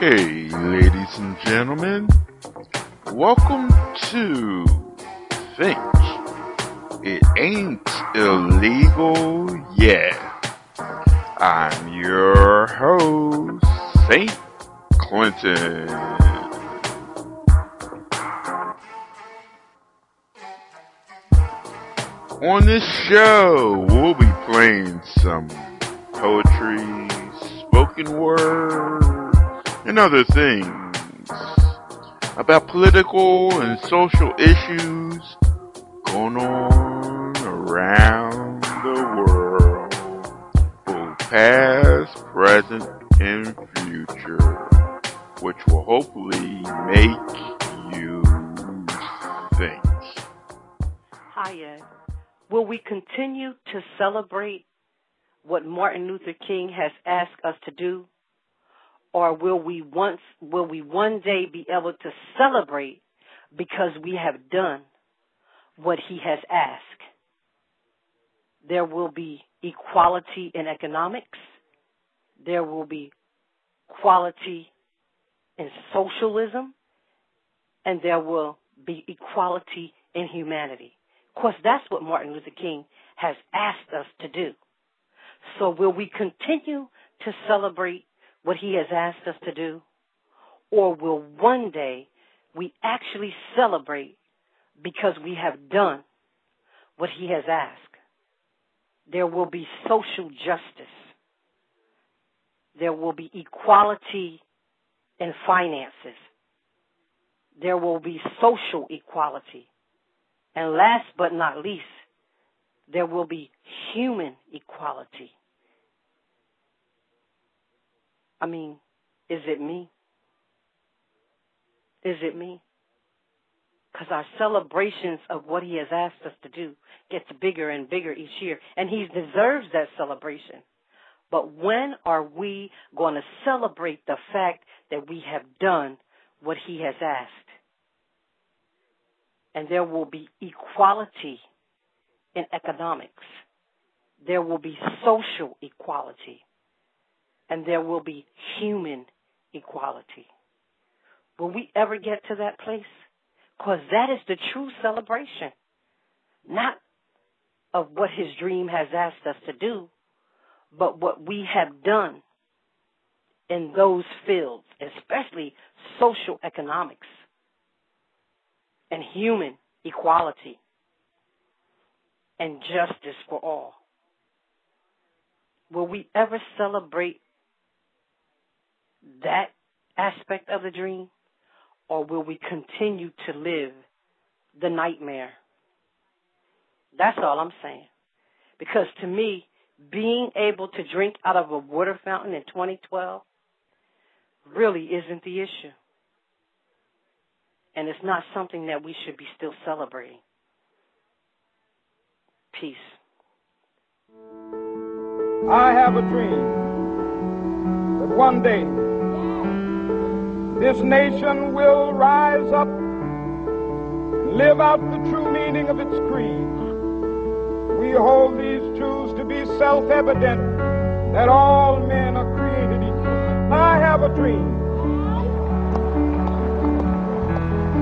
Hey, ladies and gentlemen, welcome to Think It Ain't Illegal Yet. I'm your host, St. Clinton. On this show, we'll be playing some poetry, spoken word, and other things about political and social issues going on around the world, both past, present, and future, which will hopefully make you think. Hiya. Will we continue to celebrate what Martin Luther King has asked us to do? Or will we one day be able to celebrate because we have done what he has asked? There will be equality in economics. There will be equality in socialism. And there will be equality in humanity. Of course, that's what Martin Luther King has asked us to do. So will we continue to celebrate what he has asked us to do, or will one day we actually celebrate because we have done what he has asked? There will be social justice. There will be equality in finances. There will be social equality. And last but not least, there will be human equality. I mean, is it me? Is it me? Because our celebrations of what he has asked us to do gets bigger and bigger each year, and he deserves that celebration. But when are we going to celebrate the fact that we have done what he has asked? And there will be equality in economics. There will be social equality. And there will be human equality. Will we ever get to that place? Because that is the true celebration, not of what his dream has asked us to do, but what we have done in those fields, especially social economics and human equality and justice for all. Will we ever celebrate that aspect of the dream, or will we continue to live the nightmare? That's all I'm saying. Because to me, being able to drink out of a water fountain in 2012 really isn't the issue. And it's not something that we should be still celebrating. Peace. I have a dream that one day this nation will rise up and live out the true meaning of its creed. We hold these truths to be self-evident, that all men are created equal. I have a dream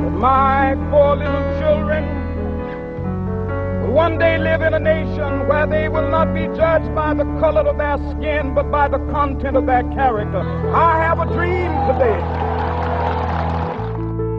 that my poor little children one day live in a nation where they will not be judged by the color of their skin, but by the content of their character. I have a dream today.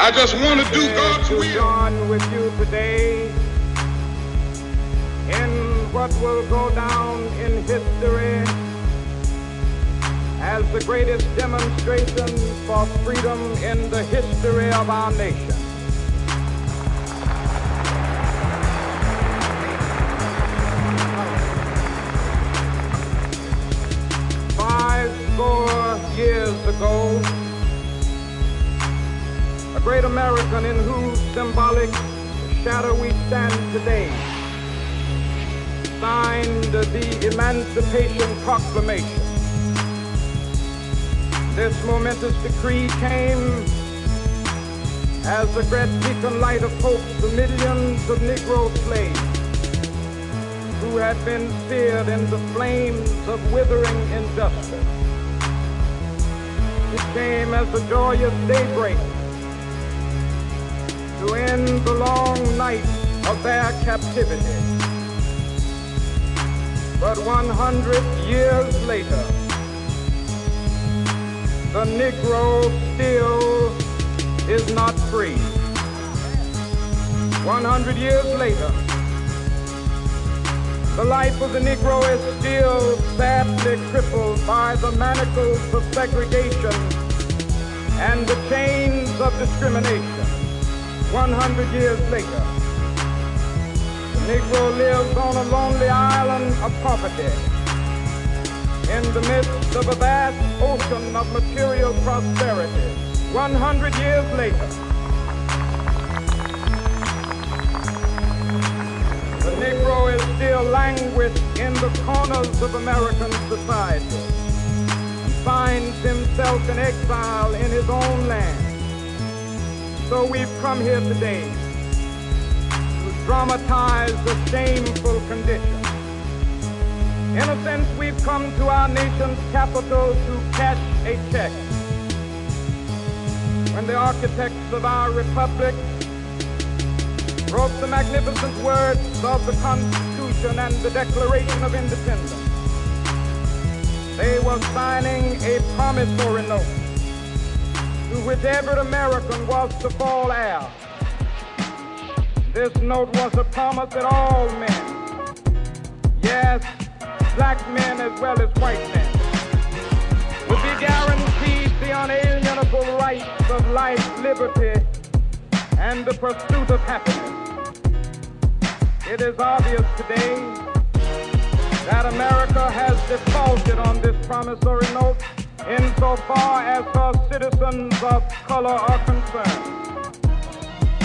I just want to do God's will. Join with you today in what will go down in history as the greatest demonstration for freedom in the history of our nation. Five score years ago, a great American in whose symbolic shadow we stand today signed the Emancipation Proclamation. This momentous decree came as a great beacon light of hope to millions of Negro slaves who had been seared in the flames of withering injustice. It came as a joyous daybreak to end the long night of their captivity. But 100 years later, the Negro still is not free. 100 years later, the life of the Negro is still sadly crippled by the manacles of segregation and the chains of discrimination. 100 years later, the Negro lives on a lonely island of poverty in the midst of a vast ocean of material prosperity. 100 years later, the Negro is still languished in the corners of American society and finds himself in exile in his own land. So we've come here today to dramatize the shameful condition. In a sense, we've come to our nation's capital to cash a check. When the architects of our republic wrote the magnificent words of the Constitution and the Declaration of Independence, they were signing a promissory note to which every American was to fall heir. This note was a promise that all men, yes, black men as well as white men, would be guaranteed the unalienable rights of life, liberty, and the pursuit of happiness. It is obvious today that America has defaulted on this promissory note insofar as her citizens of color are concerned.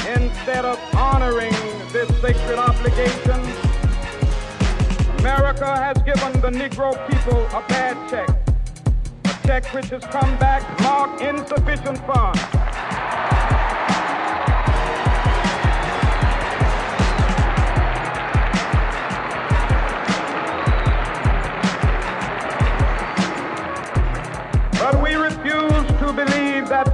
Instead of honoring this sacred obligation, America has given the Negro people a bad check, a check which has come back marked insufficient funds. But we refuse to believe that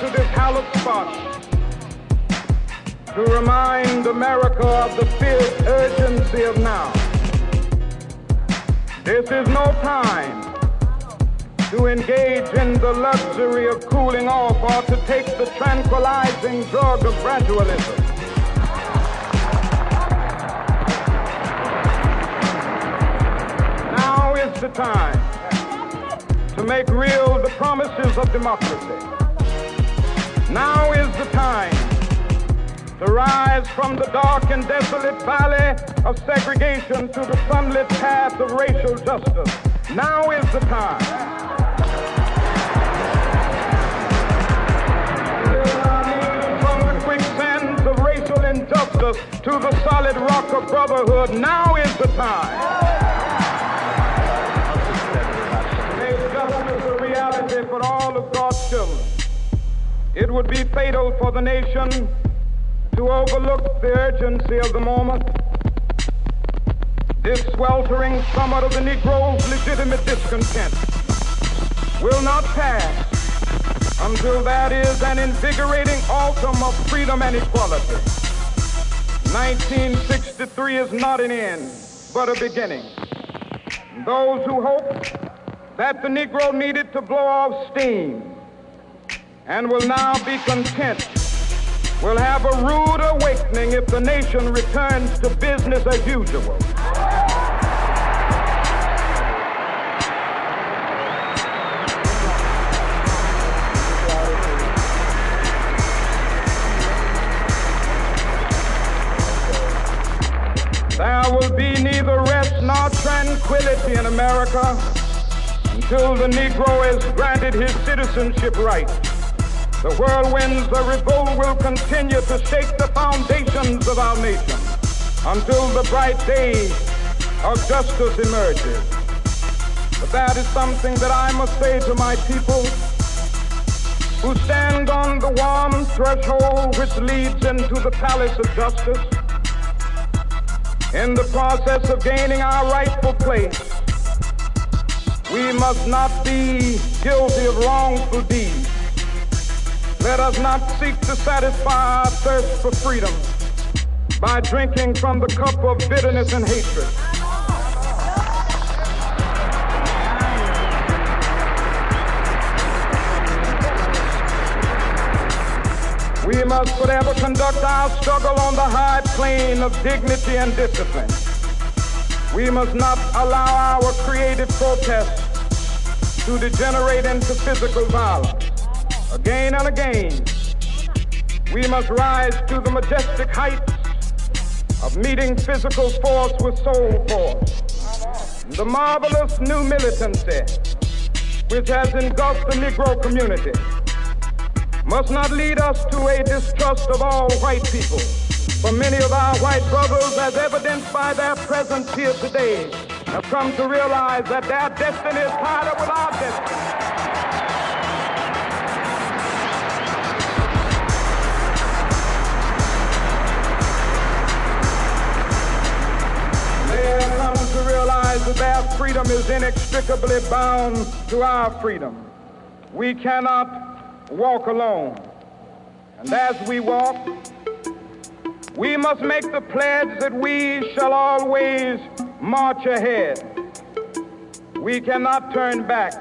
To this hallowed spot to remind America of the fierce urgency of now. This is no time to engage in the luxury of cooling off or to take the tranquilizing drug of gradualism. Now is the time to make real the promises of democracy. Now is the time to rise from the dark and desolate valley of segregation to the sunlit path of racial justice. Now is the time. From the quicksands of racial injustice to the solid rock of brotherhood, now is the time. Make justice a reality for all of God's children. It would be fatal for the nation to overlook the urgency of the moment. This sweltering summit of the Negro's legitimate discontent will not pass until that is an invigorating autumn of freedom and equality. 1963 is not an end, but a beginning. Those who hoped that the Negro needed to blow off steam and will now be content will have a rude awakening if the nation returns to business as usual. There will be neither rest nor tranquility in America until the Negro is granted his citizenship rights. The whirlwinds of revolt will continue to shake the foundations of our nation until the bright day of justice emerges. But that is something that I must say to my people who stand on the warm threshold which leads into the palace of justice. In the process of gaining our rightful place, we must not be guilty of wrongful deeds. Let us not seek to satisfy our thirst for freedom by drinking from the cup of bitterness and hatred. We must forever conduct our struggle on the high plane of dignity and discipline. We must not allow our creative protests to degenerate into physical violence. Again and again, we must rise to the majestic heights of meeting physical force with soul force. The marvelous new militancy which has engulfed the Negro community must not lead us to a distrust of all white people. For many of our white brothers, as evidenced by their presence here today, have come to realize that their destiny is tied up with our destiny. They have come to realize that their freedom is inextricably bound to our freedom. We cannot walk alone. And as we walk, we must make the pledge that we shall always march ahead. We cannot turn back.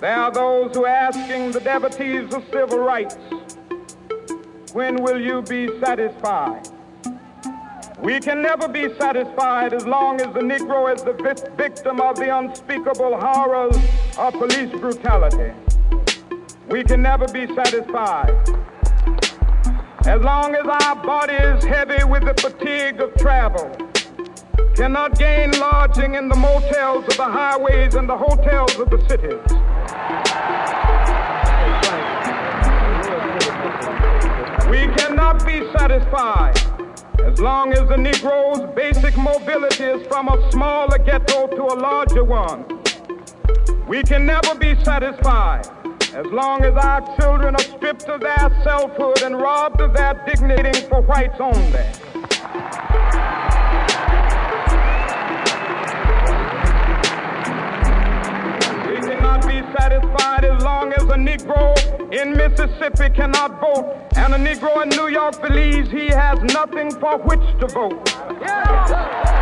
There are those who are asking the devotees of civil rights, when will you be satisfied? We can never be satisfied as long as the Negro is the victim of the unspeakable horrors of police brutality. We can never be satisfied. As long as our body is heavy with the fatigue of travel, cannot gain lodging in the motels of the highways and the hotels of the cities. We cannot be satisfied as long as the Negro's basic mobility is from a smaller ghetto to a larger one. We can never be satisfied as long as our children are stripped of their selfhood and robbed of their dignity for whites only. We cannot be satisfied as long as a Negro in Mississippi cannot vote and a Negro in New York believes he has nothing for which to vote. Yeah.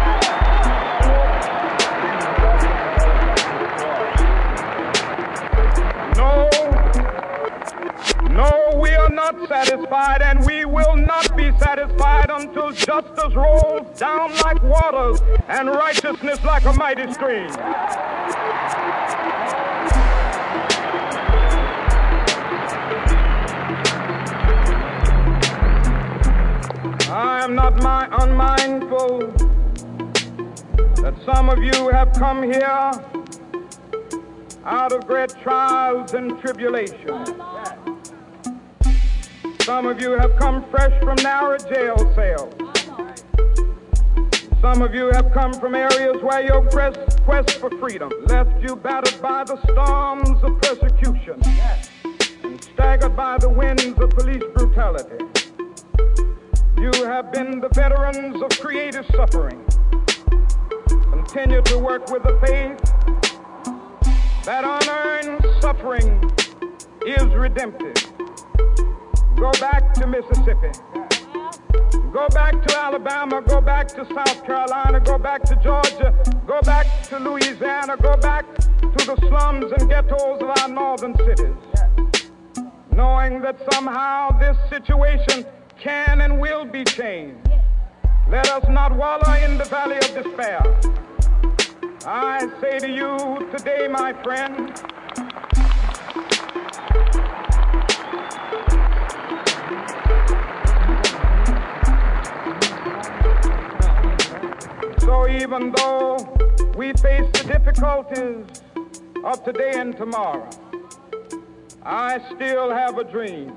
No, we are not satisfied, and we will not be satisfied until justice rolls down like waters and righteousness like a mighty stream. I am not unmindful that some of you have come here out of great trials and tribulations. Some of you have come fresh from narrow jail cells. Some of you have come from areas where your quest for freedom left you battered by the storms of persecution. and staggered by the winds of police brutality. You have been the veterans of creative suffering. Continue to work with the faith that unearned suffering is redemptive. Go back to Mississippi. Go back to Alabama. Go back to South Carolina. Go back to Georgia. Go back to Louisiana. Go back to the slums and ghettos of our northern cities, knowing that somehow this situation can and will be changed. Let us not wallow in the valley of despair. I say to you today, my friend, so even though we face the difficulties of today and tomorrow, I still have a dream.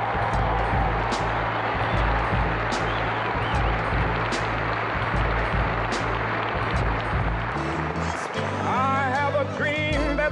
Dream that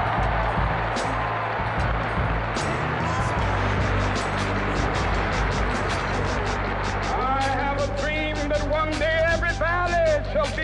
That one day every valley shall be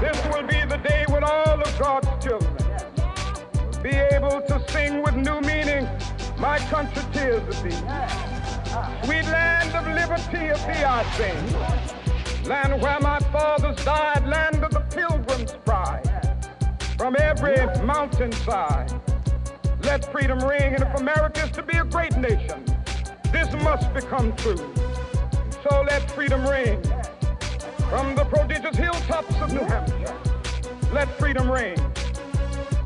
This will be the day when all of God's children be able to sing with new meaning, my country tears of thee. Sweet land of liberty, of thee I sing. Land where my fathers died, land of the pilgrim's pride. From every mountainside, let freedom ring. And if America is to be a great nation, this must become true. So let freedom ring. From the prodigious hilltops of New Hampshire, let freedom ring.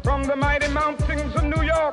From the mighty mountains of New York,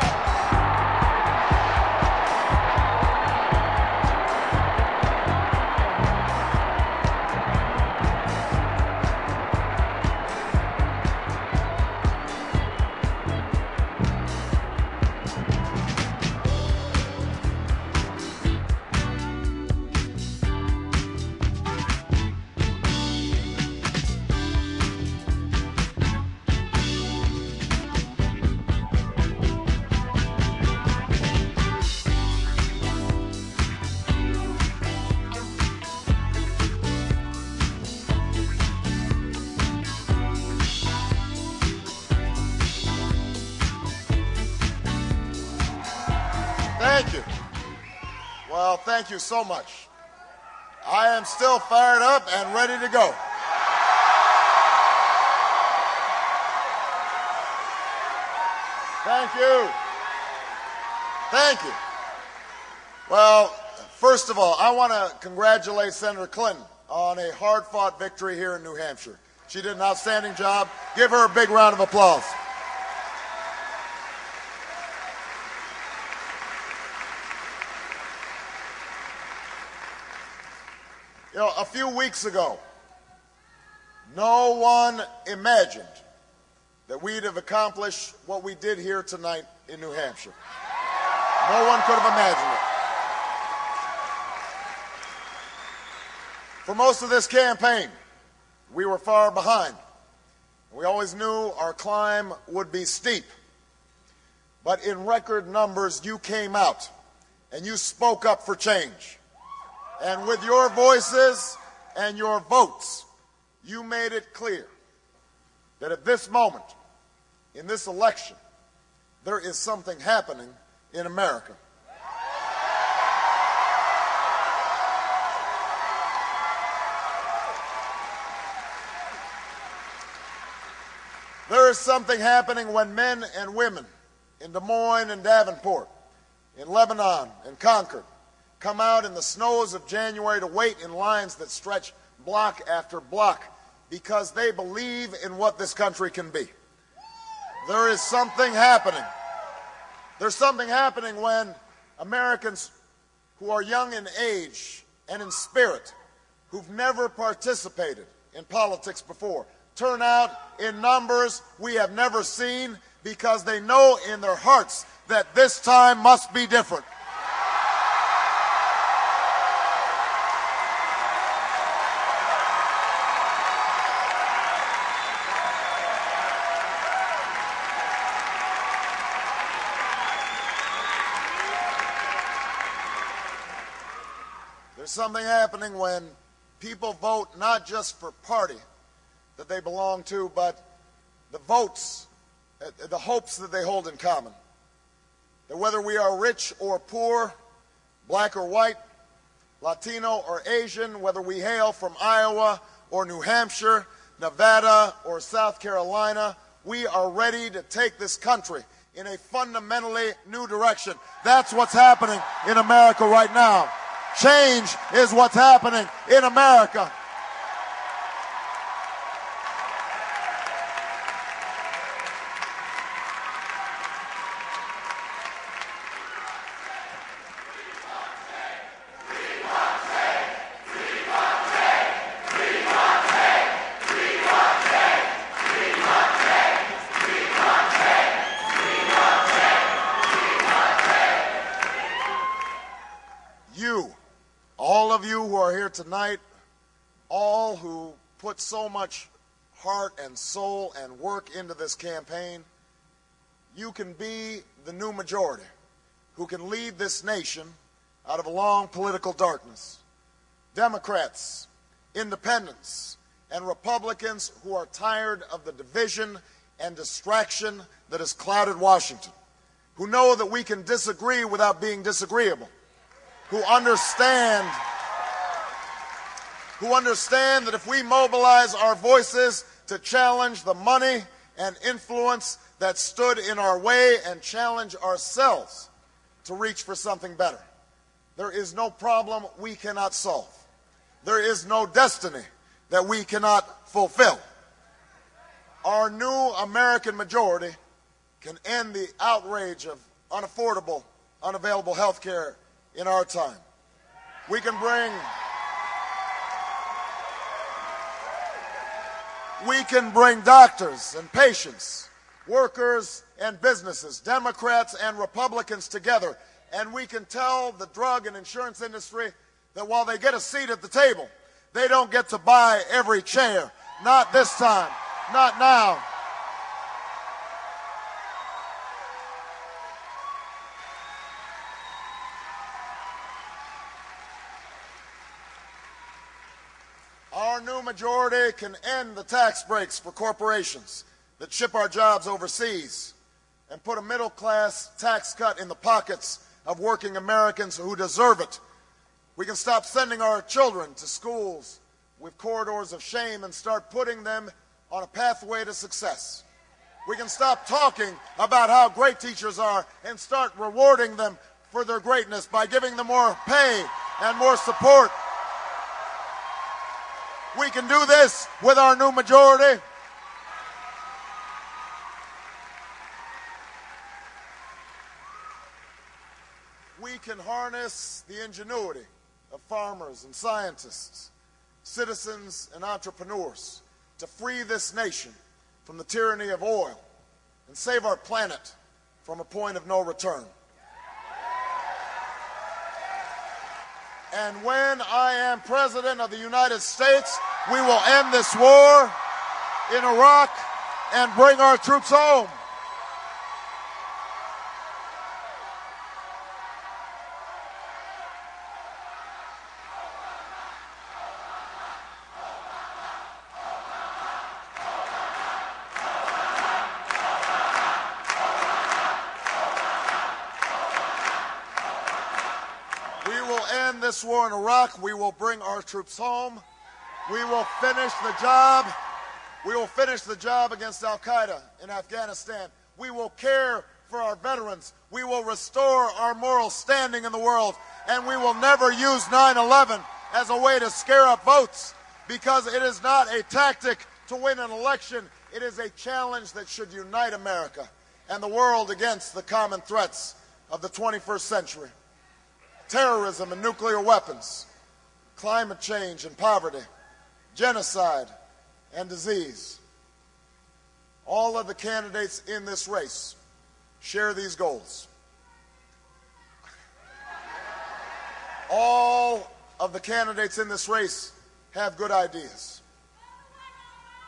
Thank you so much. I am still fired up and ready to go. Thank you. Thank you. Well, first of all, I want to congratulate Senator Clinton on a hard-fought victory here in New Hampshire. She did an outstanding job. Give her a big round of applause. You know, a few weeks ago, no one imagined that we'd have accomplished what we did here tonight in New Hampshire. No one could have imagined it. For most of this campaign, we were far behind. We always knew our climb would be steep. But in record numbers, you came out and you spoke up for change. And with your voices and your votes, you made it clear that at this moment, in this election, there is something happening in America. There is something happening when men and women in Des Moines and Davenport, in Lebanon and Concord, come out in the snows of January to wait in lines that stretch block after block because they believe in what this country can be. There is something happening. There's something happening when Americans who are young in age and in spirit, who've never participated in politics before, turn out in numbers we have never seen because they know in their hearts that this time must be different. Something happening when people vote not just for party that they belong to, but the votes, the hopes that they hold in common. That whether we are rich or poor, black or white, Latino or Asian, whether we hail from Iowa or New Hampshire, Nevada or South Carolina, we are ready to take this country in a fundamentally new direction. That's what's happening in America right now. Change is what's happening in America. here tonight, all who put so much heart and soul and work into this campaign, you can be the new majority who can lead this nation out of a long political darkness. Democrats, independents, and Republicans who are tired of the division and distraction that has clouded Washington, who know that we can disagree without being disagreeable, who understand that if we mobilize our voices to challenge the money and influence that stood in our way and challenge ourselves to reach for something better. There is no problem we cannot solve. There is no destiny that we cannot fulfill. Our new American majority can end the outrage of unaffordable, unavailable health care in our time. We can bring doctors and patients, workers and businesses, Democrats and Republicans together, and we can tell the drug and insurance industry that while they get a seat at the table, they don't get to buy every chair. Not this time. Not now. Our new majority can end the tax breaks for corporations that ship our jobs overseas and put a middle-class tax cut in the pockets of working Americans who deserve it. We can stop sending our children to schools with corridors of shame and start putting them on a pathway to success. We can stop talking about how great teachers are and start rewarding them for their greatness by giving them more pay and more support. We can do this with our new majority. We can harness the ingenuity of farmers and scientists, citizens and entrepreneurs to free this nation from the tyranny of oil and save our planet from a point of no return. And when I am President of the United States, we will end this war in Iraq and bring our troops home. This war in Iraq, we will bring our troops home. We will finish the job. We will finish the job against Al Qaeda in Afghanistan. We will care for our veterans. We will restore our moral standing in the world. And we will never use 9/11 as a way to scare up votes, because it is not a tactic to win an election. It is a challenge that should unite America and the world against the common threats of the 21st century. Terrorism and nuclear weapons, climate change and poverty, genocide and disease. All of the candidates in this race share these goals. All of the candidates in this race have good ideas.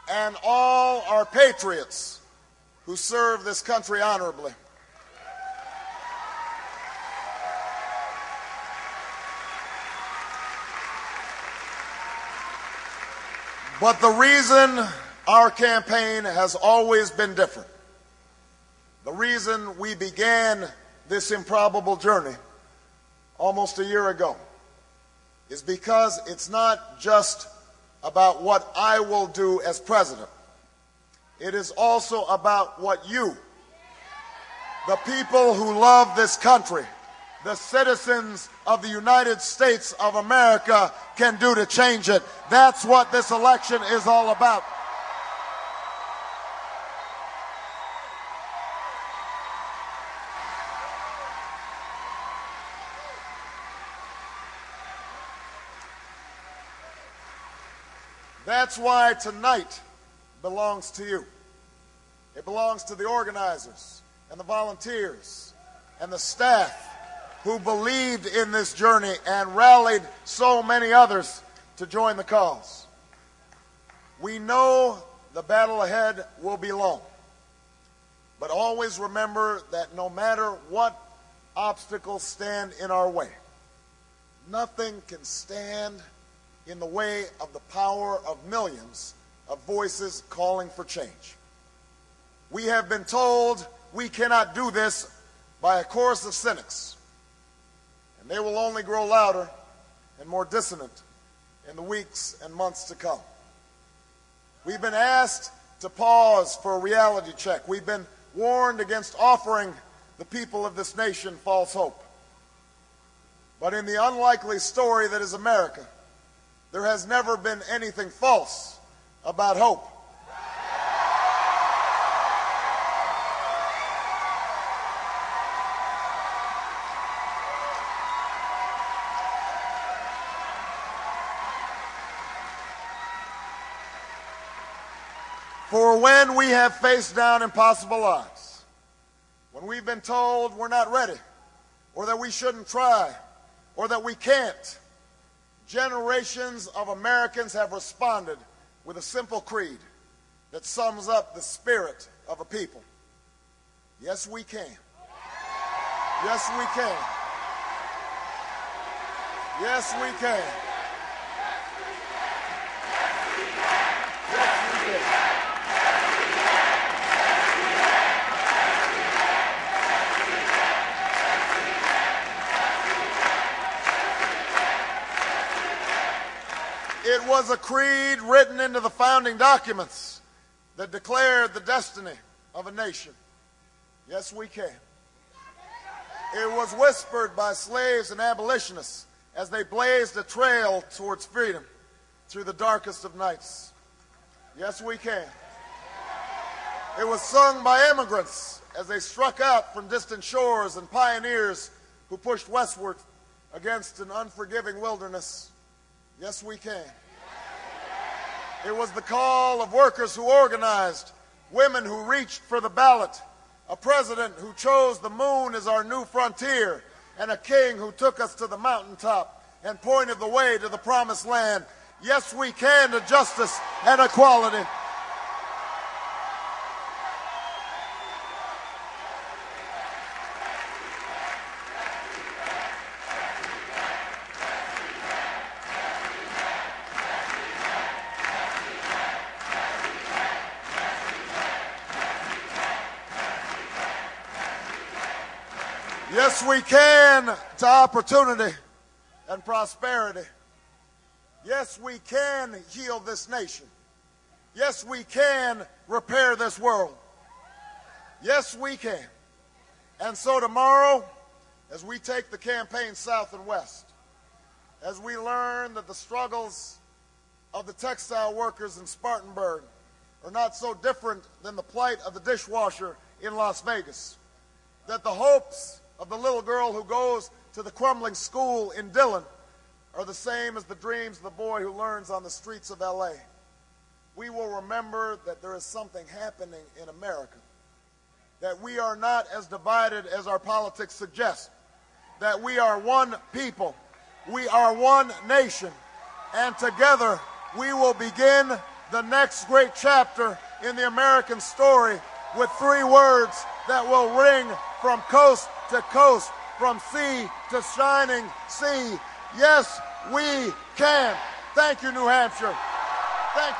And all are patriots who serve this country honorably. But the reason our campaign has always been different, the reason we began this improbable journey almost a year ago, is because it's not just about what I will do as president. It is also about what you, the people who love this country, the citizens of the United States of America, can do to change it. That's what this election is all about. That's why tonight belongs to you. It belongs to the organizers and the volunteers and the staff who believed in this journey and rallied so many others to join the cause. We know the battle ahead will be long, but always remember that no matter what obstacles stand in our way, nothing can stand in the way of the power of millions of voices calling for change. We have been told we cannot do this by a chorus of cynics, and they will only grow louder and more dissonant in the weeks and months to come. We've been asked to pause for a reality check. We've been warned against offering the people of this nation false hope. But in the unlikely story that is America, there has never been anything false about hope. For when we have faced down impossible odds, when we've been told we're not ready, or that we shouldn't try, or that we can't, generations of Americans have responded with a simple creed that sums up the spirit of a people. Yes, we can. Yes, we can. Yes, we can. Yes, we can. Yes, we can. It was a creed written into the founding documents that declared the destiny of a nation. Yes, we can. It was whispered by slaves and abolitionists as they blazed a trail towards freedom through the darkest of nights. Yes, we can. It was sung by immigrants as they struck out from distant shores and pioneers who pushed westward against an unforgiving wilderness. Yes, we can. It was the call of workers who organized, women who reached for the ballot, a president who chose the moon as our new frontier, and a king who took us to the mountaintop and pointed the way to the promised land. Yes, we can to justice and equality. Yes, we can to opportunity and prosperity. Yes, we can heal this nation. Yes, we can repair this world. Yes, we can. And so tomorrow, as we take the campaign south and west, as we learn that the struggles of the textile workers in Spartanburg are not so different than the plight of the dishwasher in Las Vegas, that the hopes of the little girl who goes to the crumbling school in Dillon are the same as the dreams of the boy who learns on the streets of L.A. We will remember that there is something happening in America, that we are not as divided as our politics suggest, that we are one people, we are one nation, and together we will begin the next great chapter in the American story with three words that will ring from coast to coast, from sea to shining sea. Yes, we can. Thank you, New Hampshire. Thank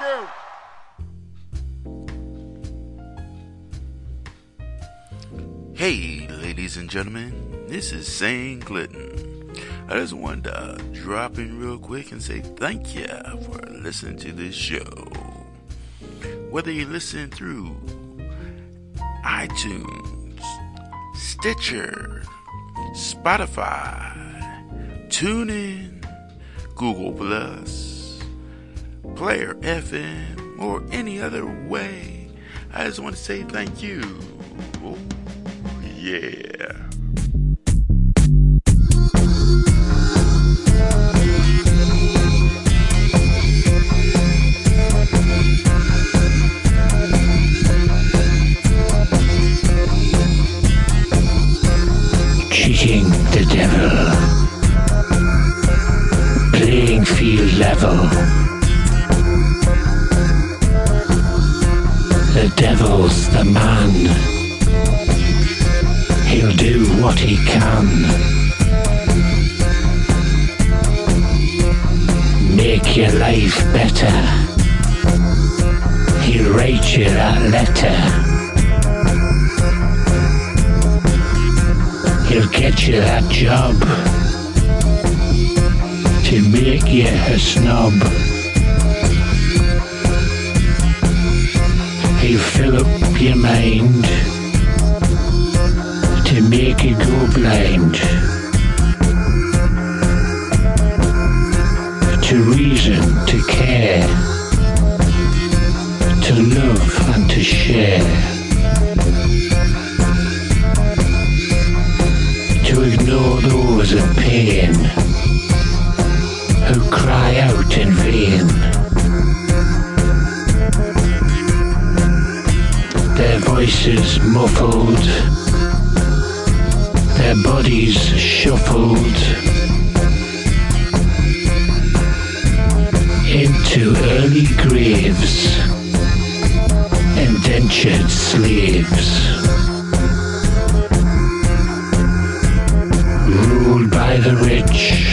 you. Hey, ladies and gentlemen, this is St. Clinton. I just wanted to drop in real quick and say thank you for listening to this show. Whether you listen through iTunes, Stitcher, Spotify, TuneIn, Google Plus, Player FM, or any other way, I just want to say thank you. Oh, yeah. cheating the devil. Playing field level. The devil's the man. He'll do what he can. Make your life better. He'll write you that letter. He'll get you that job to make you a snob. He'll fill up your mind to make you go blind to reason, to care, to love and to share, to ignore those in pain who cry out in vain. Their voices muffled, their bodies shuffled into early graves. Indentured slaves, ruled by the rich,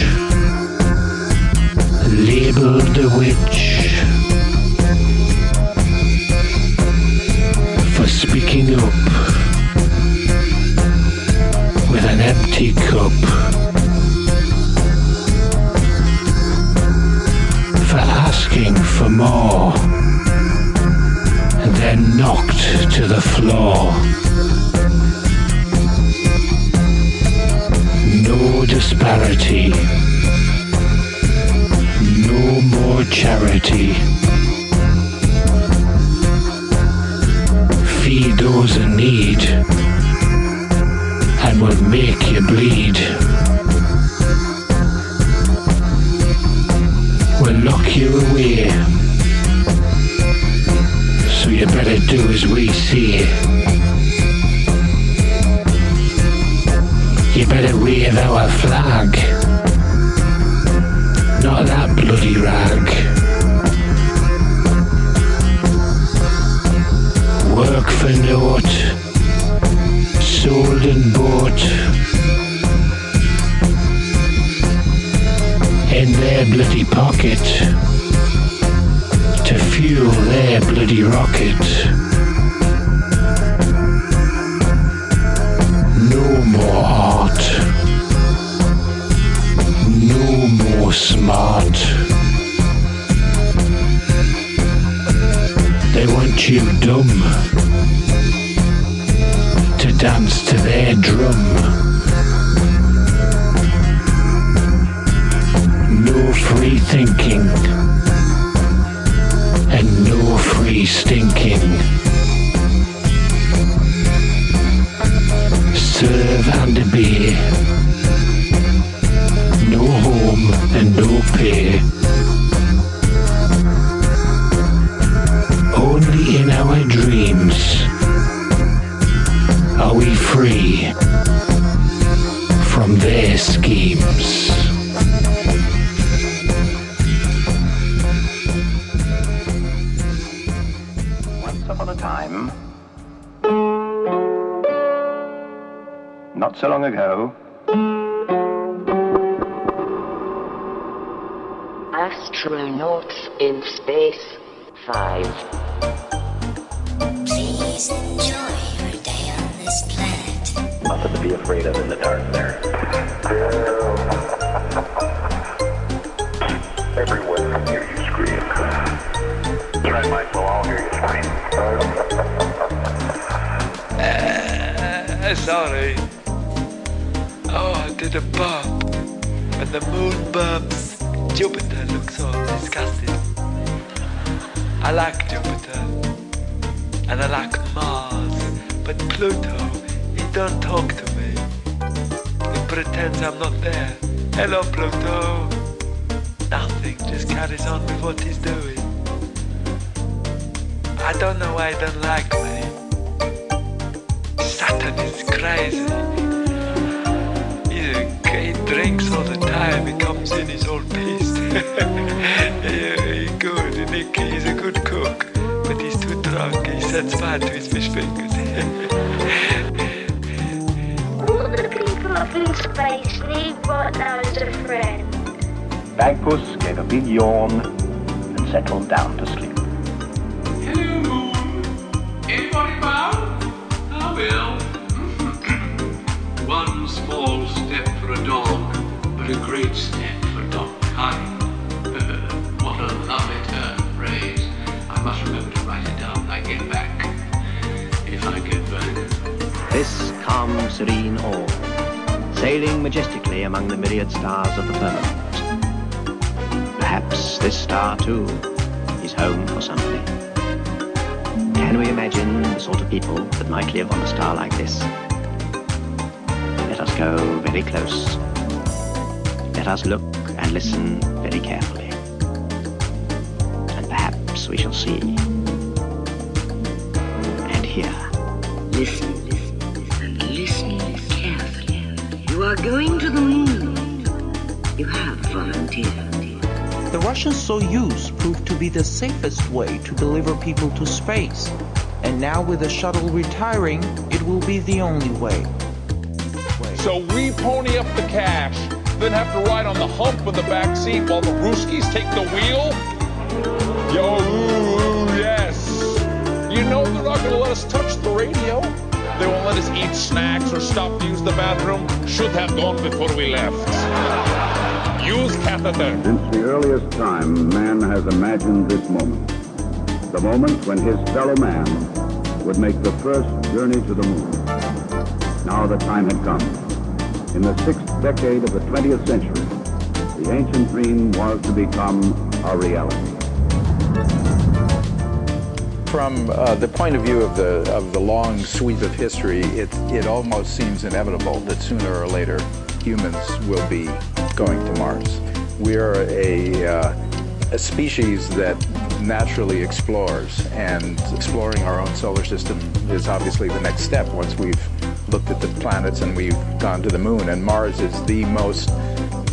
labeled a witch for speaking up with an empty cup, for asking for more. Then knocked to the floor. No disparity, no more charity. Feed those in need, and will make you bleed. We'll lock you away. So you better do as we say. You better wave our flag, not that bloody rag. Work for naught, sold and bought. In their bloody pocket, to fuel their bloody rocket. No more art, no more smart. They want you dumb to dance to their drum. No free thinking, and no free stinking. Serve and obey. No home and no pay. Only in our dreams are we free from their schemes. Time. Not so long ago. Astronauts in Space 5. Please enjoy your day on this planet. Nothing to be afraid of in the dark there. Everyone can hear you scream. Try my phone, I'll hear you scream. Sorry. Oh, I did a bump. And the moon bumps. Jupiter looks so disgusting. I like Jupiter. And I like Mars. But Pluto, he don't talk to me. He pretends I'm not there. Hello, Pluto. Nothing, just carries on with what he's doing. I don't know why he don't like me. Saturn is crazy. time he comes in his old days. Good, Nick, he's a good cook, but he's too drunk, he sets fire to his fish fingers. All the people up in space need what now is a friend. Bagpuss gave a big yawn and settled down to sleep. Hello, Moon. Anybody bound? I will. One small step for a dog, but a great step for dogkind. What a lovely turn phrase. I must remember to write it down when I get back. If I get back. This calm, serene orb, sailing majestically among the myriad stars of the firmament. Perhaps this star, too, is home for somebody. Can we imagine the sort of people that might live on a star like this? Let us go very close. Let us look and listen very carefully. And perhaps we shall see. And hear. Listen, listen carefully. You are going to the moon. You have volunteered. The Russian Soyuz proved to be the safest way to deliver people to space, and now with the shuttle retiring, it will be the only way. So we pony up the cash, then have to ride on the hump of the back seat while the Ruskies take the wheel? Yo, yes! You know they're not going to let us touch the radio. They won't let us eat snacks or stop to use the bathroom. Should have gone before we left. Use catheter. Since the earliest time, man has imagined this moment. The moment when his fellow man would make the first journey to the moon. Now the time had come. In the 6th decade of the 20th century, the ancient dream was to become a reality. From the point of view of the long sweep of history, it almost seems inevitable that sooner or later, humans will be going to Mars. We are a species that naturally explores, and exploring our own solar system is obviously the next step once we've looked at the planets and we've gone to the moon, and Mars is the most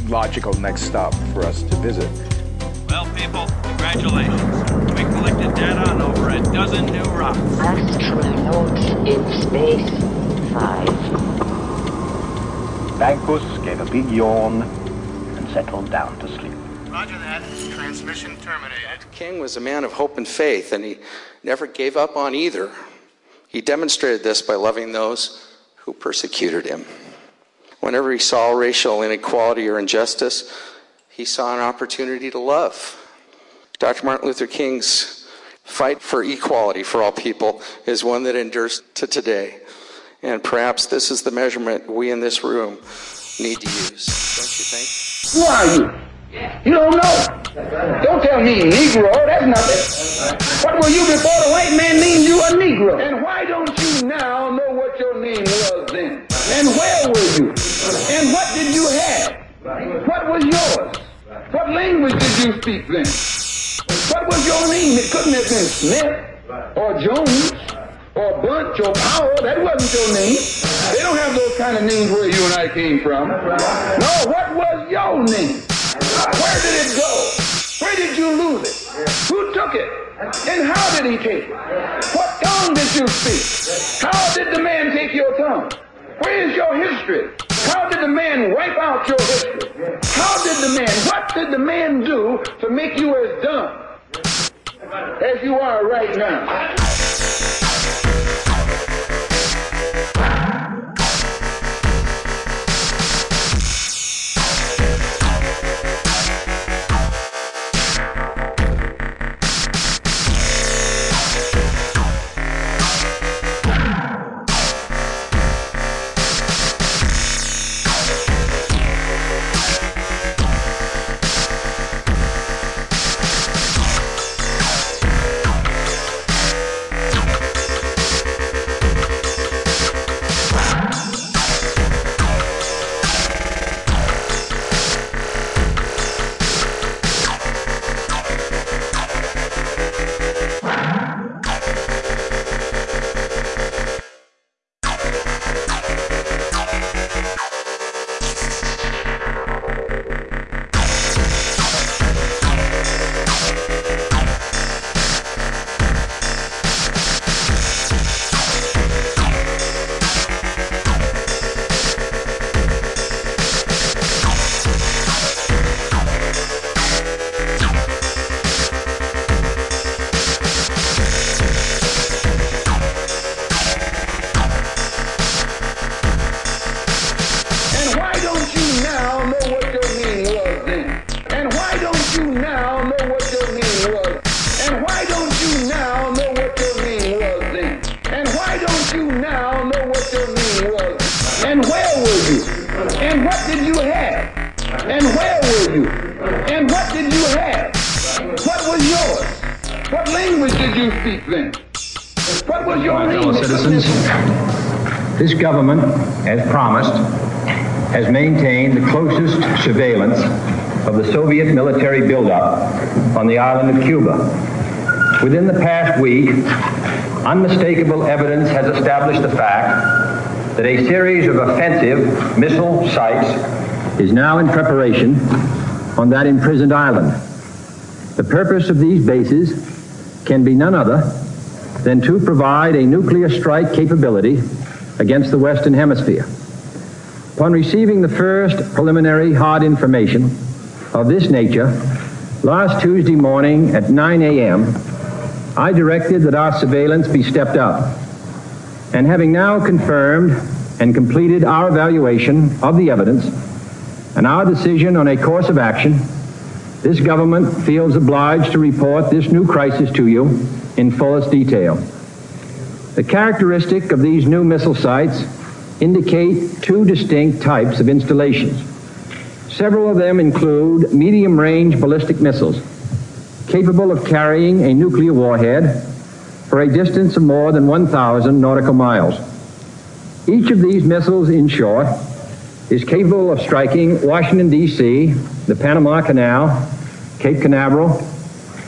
logical next stop for us to visit. Well, people, congratulations. We collected data on over a dozen new rocks. Astronauts in space 5. Bagpuss gave a big yawn and settled down to sleep. Roger that. Transmission terminated. King was a man of hope and faith, and he never gave up on either. He demonstrated this by loving those who persecuted him. Whenever he saw racial inequality or injustice, he saw an opportunity to love. Dr. Martin Luther King's fight for equality for all people is one that endures to today. And perhaps this is the measurement we in this room need to use, don't you think? Who are you? Yeah. You don't know. Don't tell me Negro, that's nothing. What were you before the white man named you a Negro? And why don't you now know what your name was then? And where were you? And what did you have? What was yours? What language did you speak then? What was your name? It couldn't have been Smith or Jones. Or Bunch or Power, that wasn't your name. They don't have those kind of names where you and I came from. No, what was your name? Where did it go? Where did you lose it? Who took it? And how did he take it? What tongue did you speak? How did the man take your tongue? Where is your history? How did the man wipe out your history? What did the man do to make you as dumb as you are right now? you? And what did you have? And where were you? And what did you have? What was yours? What language did you speak then? What was your language? Citizens, this government, as promised, has maintained the closest surveillance of the Soviet military buildup on the island of Cuba. Within the past week, unmistakable evidence has established the fact that a series of offensive missile sites is now in preparation on that imprisoned island. The purpose of these bases can be none other than to provide a nuclear strike capability against the Western Hemisphere. Upon receiving the first preliminary hard information of this nature, last Tuesday morning at 9 a.m., I directed that our surveillance be stepped up. And having now confirmed and completed our evaluation of the evidence and our decision on a course of action, this government feels obliged to report this new crisis to you in fullest detail. The characteristic of these new missile sites indicate two distinct types of installations. Several of them include medium-range ballistic missiles capable of carrying a nuclear warhead for a distance of more than 1,000 nautical miles. Each of these missiles, in short, is capable of striking Washington, D.C., the Panama Canal, Cape Canaveral,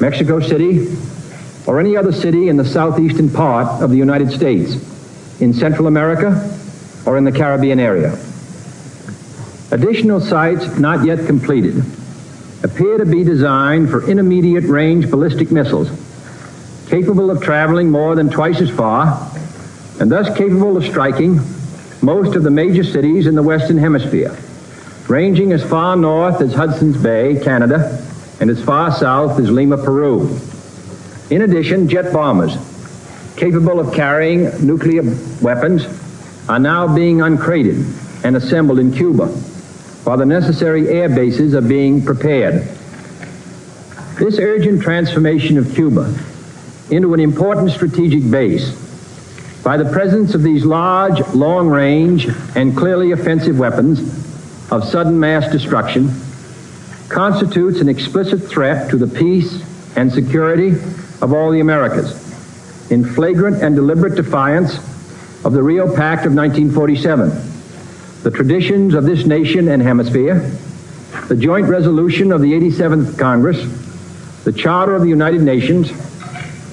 Mexico City, or any other city in the southeastern part of the United States, in Central America, or in the Caribbean area. Additional sites not yet completed appear to be designed for intermediate-range ballistic missiles, capable of traveling more than twice as far, and thus capable of striking most of the major cities in the Western Hemisphere, ranging as far north as Hudson's Bay, Canada, and as far south as Lima, Peru. In addition, jet bombers, capable of carrying nuclear weapons, are now being uncrated and assembled in Cuba, while the necessary air bases are being prepared. This urgent transformation of Cuba into an important strategic base by the presence of these large, long-range, and clearly offensive weapons of sudden mass destruction constitutes an explicit threat to the peace and security of all the Americas, in flagrant and deliberate defiance of the Rio Pact of 1947, the traditions of this nation and hemisphere, the joint resolution of the 87th Congress, the Charter of the United Nations,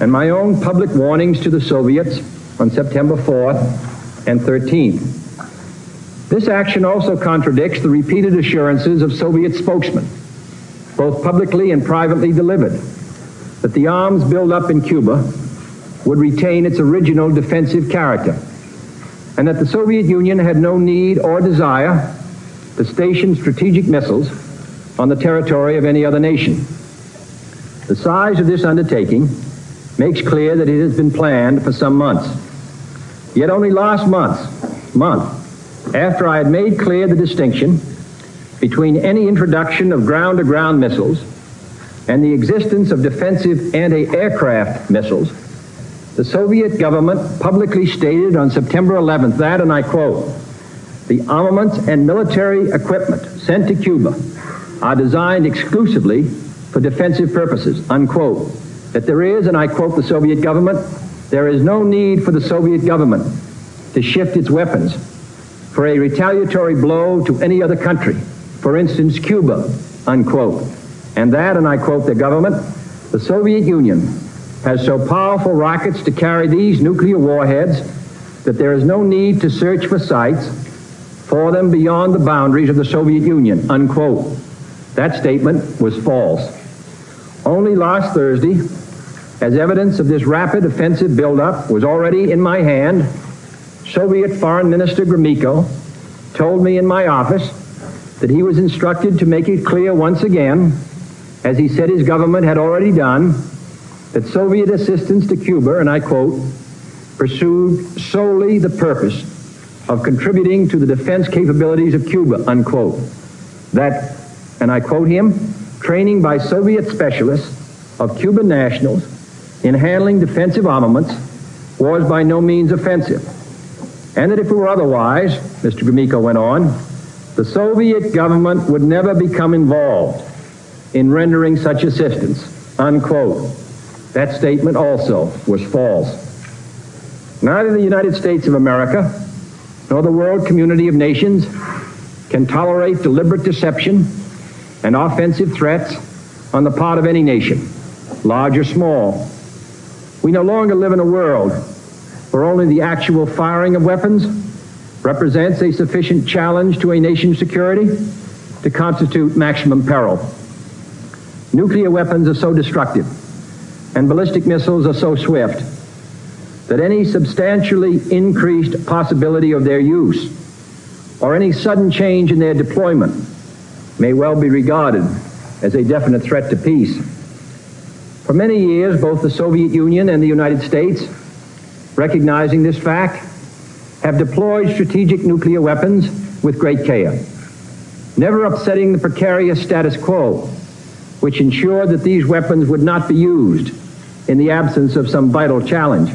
and my own public warnings to the Soviets on September 4th and 13th. This action also contradicts the repeated assurances of Soviet spokesmen, both publicly and privately delivered, that the arms buildup in Cuba would retain its original defensive character, and that the Soviet Union had no need or desire to station strategic missiles on the territory of any other nation. The size of this undertaking makes clear that it has been planned for some months. Yet only last month, after I had made clear the distinction between any introduction of ground-to-ground missiles and the existence of defensive anti-aircraft missiles, the Soviet government publicly stated on September 11th that, and I quote, "The armaments and military equipment sent to Cuba are designed exclusively for defensive purposes," unquote. That there is, and I quote the Soviet government, "there is no need for the Soviet government to shift its weapons for a retaliatory blow to any other country, for instance, Cuba," unquote. And that, and I quote the government, "The Soviet Union has so powerful rockets to carry these nuclear warheads that there is no need to search for sites for them beyond the boundaries of the Soviet Union," unquote. That statement was false. Only last Thursday, as evidence of this rapid offensive buildup was already in my hand, Soviet Foreign Minister Gromyko told me in my office that he was instructed to make it clear once again, as he said his government had already done, that Soviet assistance to Cuba, and I quote, "pursued solely the purpose of contributing to the defense capabilities of Cuba," unquote. That, and I quote him, "training by Soviet specialists of Cuban nationals in handling defensive armaments was by no means offensive." and that if it were otherwise, Mr. Gromyko went on, the Soviet government would never become involved in rendering such assistance, unquote. That statement also was false. Neither the United States of America nor the world community of nations can tolerate deliberate deception and offensive threats on the part of any nation, large or small. We no longer live in a world where only the actual firing of weapons represents a sufficient challenge to a nation's security to constitute maximum peril. Nuclear weapons are so destructive and ballistic missiles are so swift that any substantially increased possibility of their use or any sudden change in their deployment may well be regarded as a definite threat to peace. For many years, both the Soviet Union and the United States, recognizing this fact, have deployed strategic nuclear weapons with great care, never upsetting the precarious status quo, which ensured that these weapons would not be used in the absence of some vital challenge.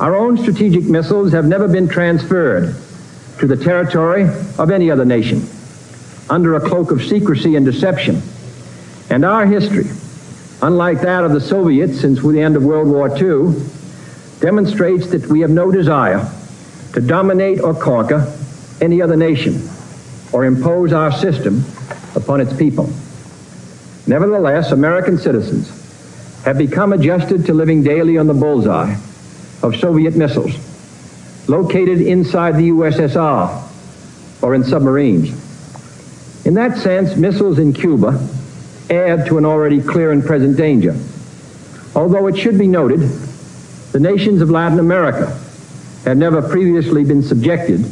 Our own strategic missiles have never been transferred to the territory of any other nation under a cloak of secrecy and deception. And our history, unlike that of the Soviets since the end of World War II, demonstrates that we have no desire to dominate or conquer any other nation or impose our system upon its people. Nevertheless, American citizens have become adjusted to living daily on the bullseye of Soviet missiles located inside the USSR or in submarines. In that sense, missiles in Cuba add to an already clear and present danger. Although it should be noted, the nations of Latin America had never previously been subjected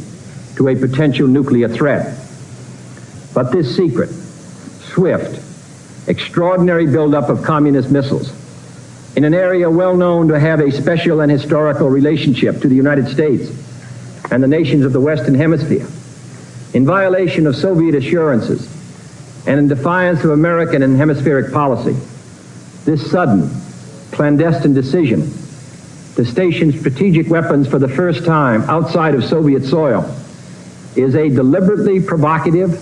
to a potential nuclear threat. But this secret, swift, extraordinary buildup of communist missiles in an area well known to have a special and historical relationship to the United States and the nations of the Western Hemisphere, in violation of Soviet assurances and in defiance of American and hemispheric policy, this sudden, clandestine decision to station strategic weapons for the first time outside of Soviet soil is a deliberately provocative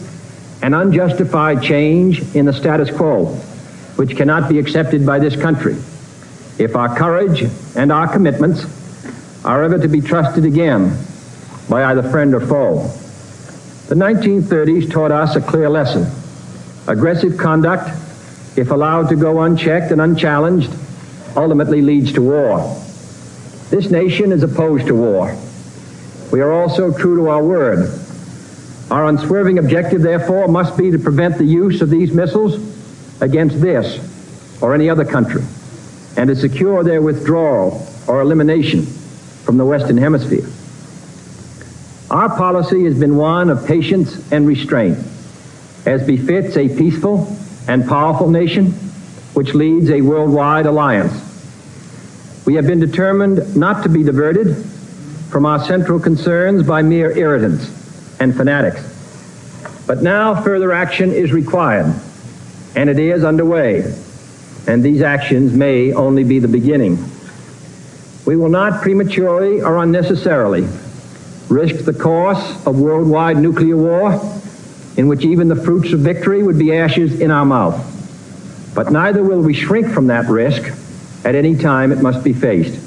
and unjustified change in the status quo, which cannot be accepted by this country if our courage and our commitments are ever to be trusted again by either friend or foe. The 1930s taught us a clear lesson. Aggressive conduct, if allowed to go unchecked and unchallenged, ultimately leads to war. This nation is opposed to war. We are also true to our word. Our unswerving objective, therefore, must be to prevent the use of these missiles against this or any other country, and to secure their withdrawal or elimination from the Western Hemisphere. Our policy has been one of patience and restraint, as befits a peaceful and powerful nation which leads a worldwide alliance. We have been determined not to be diverted from our central concerns by mere irritants and fanatics. But now further action is required, and it is underway. And these actions may only be the beginning. We will not prematurely or unnecessarily risk the course of worldwide nuclear war, in which even the fruits of victory would be ashes in our mouth. But neither will we shrink from that risk at any time it must be faced.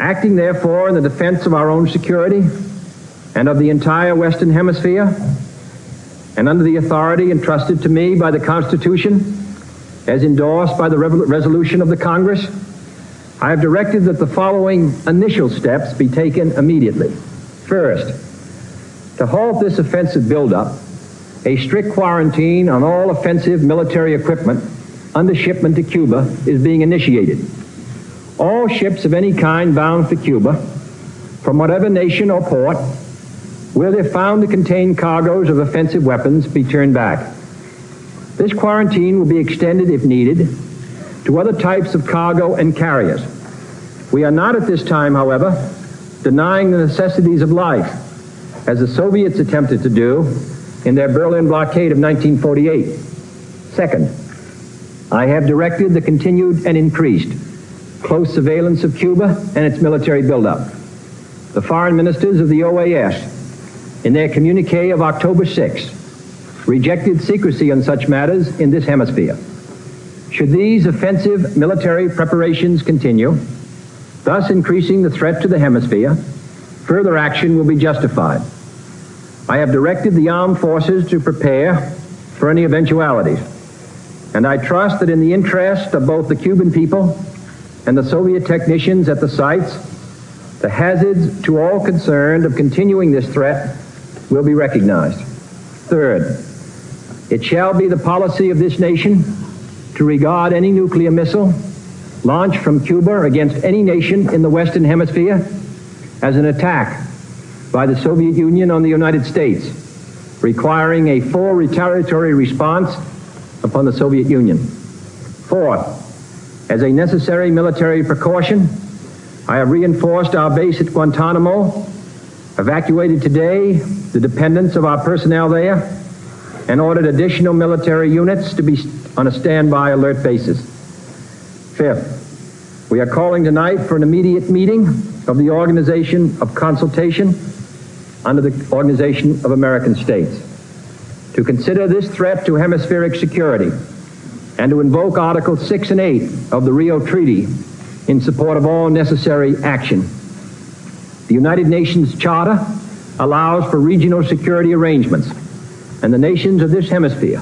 Acting, therefore, in the defense of our own security and of the entire Western Hemisphere, and under the authority entrusted to me by the Constitution, as endorsed by the resolution of the Congress, I have directed that the following initial steps be taken immediately. First, to halt this offensive buildup, a strict quarantine on all offensive military equipment under shipment to Cuba is being initiated. All ships of any kind bound for Cuba, from whatever nation or port, where they're found to contain cargoes of offensive weapons, be turned back. This quarantine will be extended, if needed, to other types of cargo and carriers. We are not at this time, however, denying the necessities of life, as the Soviets attempted to do in their Berlin blockade of 1948. Second, I have directed the continued and increased close surveillance of Cuba and its military buildup. the foreign ministers of the OAS, in their communique of October 6, rejected secrecy on such matters in this hemisphere. Should these offensive military preparations continue, thus increasing the threat to the hemisphere, further action will be justified. I have directed the armed forces to prepare for any eventualities, and I trust that in the interest of both the Cuban people and the Soviet technicians at the sites, the hazards to all concerned of continuing this threat will be recognized. Third, it shall be the policy of this nation to regard any nuclear missile launched from Cuba against any nation in the Western Hemisphere as an attack by the Soviet Union on the United States, requiring a full retaliatory response upon the Soviet Union. Fourth, as a necessary military precaution, I have reinforced our base at Guantanamo, evacuated today the dependents of our personnel there, and ordered additional military units to be on a standby alert basis. Fifth, we are calling tonight for an immediate meeting of the Organization of Consultation under the Organization of American States to consider this threat to hemispheric security and to invoke Article 6 and 8 of the Rio Treaty in support of all necessary action. The United Nations Charter allows for regional security arrangements, and the nations of this hemisphere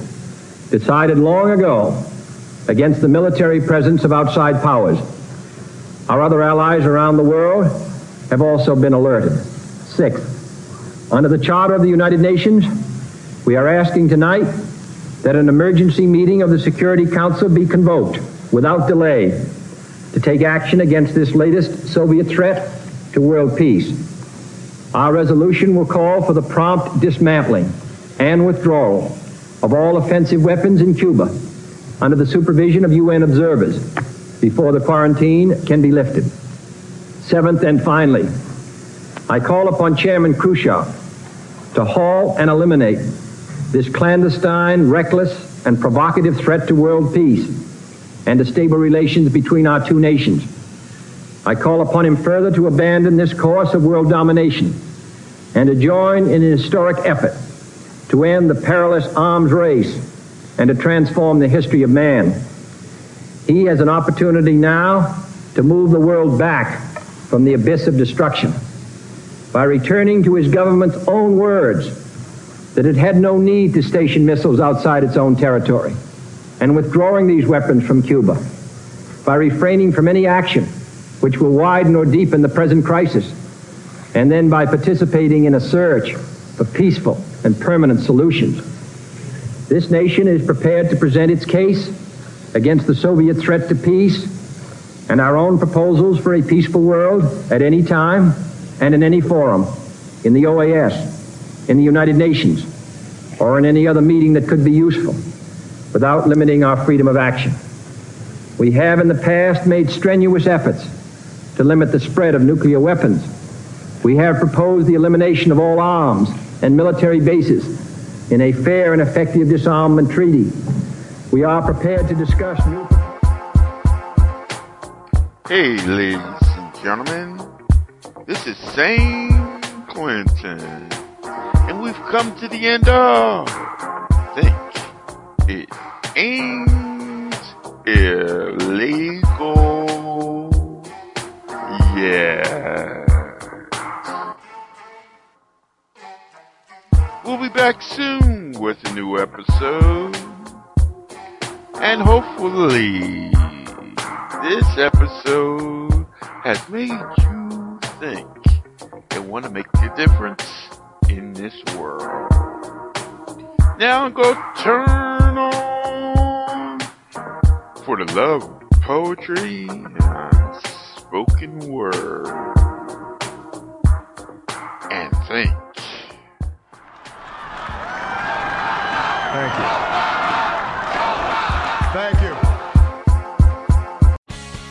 decided long ago against the military presence of outside powers. Our other allies around the world have also been alerted. Sixth, under the Charter of the United Nations, we are asking tonight that an emergency meeting of the Security Council be convoked without delay to take action against this latest Soviet threat to world peace. Our resolution will call for the prompt dismantling and withdrawal of all offensive weapons in Cuba under the supervision of UN observers before the quarantine can be lifted. Seventh and finally, I call upon Chairman Khrushchev to halt and eliminate this clandestine, reckless, and provocative threat to world peace and to stable relations between our two nations. I call upon him further to abandon this course of world domination and to join in an historic effort to end the perilous arms race and to transform the history of man. He has an opportunity now to move the world back from the abyss of destruction by returning to his government's own words that it had no need to station missiles outside its own territory, and withdrawing these weapons from Cuba, by refraining from any action which will widen or deepen the present crisis, and then by participating in a search for peaceful and permanent solutions. This nation is prepared to present its case against the Soviet threat to peace and our own proposals for a peaceful world at any time and in any forum, in the OAS, in the United Nations, or in any other meeting that could be useful, without limiting our freedom of action. We have in the past made strenuous efforts to limit the spread of nuclear weapons. We have proposed the elimination of all arms and military bases in a fair and effective disarmament treaty. We are prepared to discuss new... Hey, ladies and gentlemen, this is St. Quentin, and we've come to the end of Think It Ain't Illegal. Yeah. We'll be back soon with a new episode, and hopefully this episode has made you think and want to make a difference in this world. Now go turn on for the love of poetry and spoken word, and think. Thank you. Thank you.